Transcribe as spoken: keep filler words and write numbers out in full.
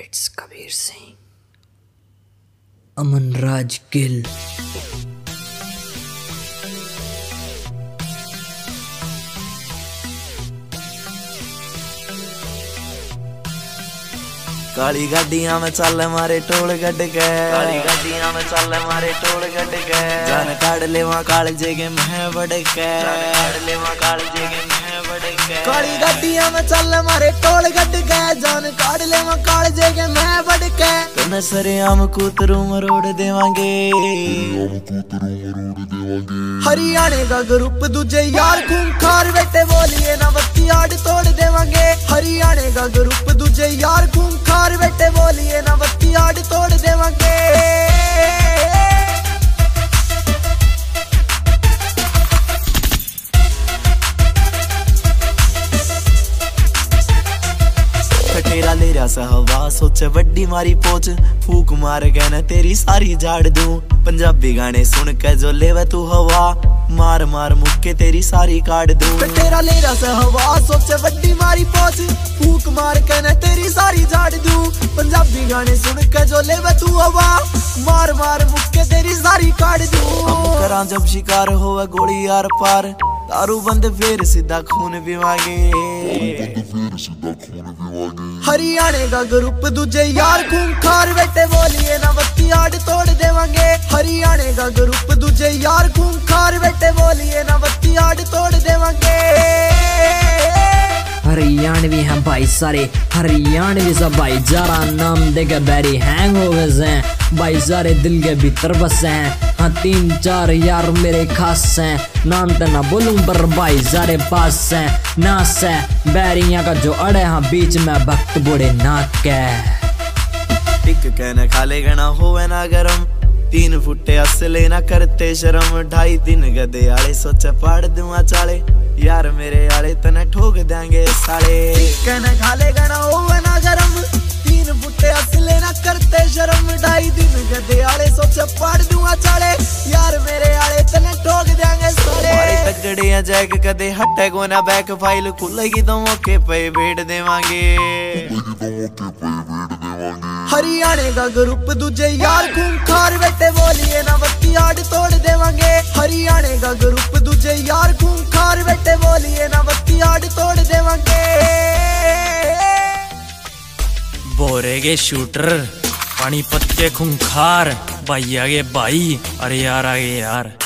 It's Kabir Singh, Amanraj Gill. काली गाड़ियां में चल मारे टोल गड के, काली गाड़ियां में चल मारे टोल गड के, जान काट ले वहां काले जगे मैं बड़ के, जान काट ले वहां काले जगे मैं बड़ के, काली गाड़ियां में चल मारे टोल गड के, जान काट ले वहां काले जगे मैं बड़ के। तने सरेआम कूतरू मरोड़ देवांगे, सरेआम कूतरू मरोड़ देवांगे। हरियाणे का ग्रुप दूजे यार खूंखार बेटे बोलिए ना बत्ती आड़ तोड़ देवांगे। हरियाणे का ग्रुप दूजे यार खूंखार बेटे बोलिए ना बत्ती आड़ तोड़ देवांगे। ठठेरा ले रहा सा हवा सोचे बड्डी मारी पोच, फूक मार के ना तेरी सारी झाड़ दूं। पंजाबी गाने सुन के जो लेवे तू हवा, मार मार मुक्के तेरी सारी काट दूं। ठठेरा ले रहा सा हवा सोचे बड्डी मारी पोच, फूक मार के ना तेरी सारी झाड़ दूं। पंजाबी गाने सुन के जो लेवे तू हवा, मार मार मुक्के तेरी सारी काट दूं। हम करा जब शिकार होवे गोली यार पार, दारू बंद फिर सीधा खून पीवांगे। हरियाणे का ग्रुप दूजे यार खूंखार बेटे बोलिए ना बत्ती आड़ तोड़ देवांगे। हरियाणे का ग्रुप दूजे यार खूंखार बेटे बोलिए ना बत्ती आड़ तोड़ देवांगे। हरियाणवी हैं भाई सारे, हरियाणवी सब भाई जारा, नाम देके बैरी हैंग हो गए हैं भाई सारे, दिल के भीतर बसे हैं। हाँ तीन चार यार मेरे खास हैं, नाम तो ना बोलूं पर भाई सारे पास हैं। नास है बैरिया का जो अड़े हाँ बीच में भक्त बूढ़े नाक के, टिक के न खाले गना होवे ना गरम, तीन फुटे असले ना करते शर्म। ढाई दिन गधे आले सोचे पाड़ दूंगा चाले, यार मेरे आले तने ठोक देंगे साले। कहना खाले गना होवे ना गरम, तीन फुटे असले ना करते शर्म, ढाई दिन गधे आले सोचे पाड़ दूंगा चाले, यार मेरे आले तने ठोक देंगे साले। मारे तगड़े हैं जैक कदे हटे को ना बैक, फाइल खुलेगी तो मौके पे भेट देवांगे। हरियाणे का ग्रुप दूजे यार खूंखार बेटे बोलिए ना बत्ती आड़ तोड़ देवांगे। हरियाणे का ग्रुप दूजे यार खूंखार बेटे बोलिए ना बत्ती आड़ तोड़ देवांगे। बोरे के शूटर पानीपत के खूंखार भाई आगे भाई, अरे यार आगे यार।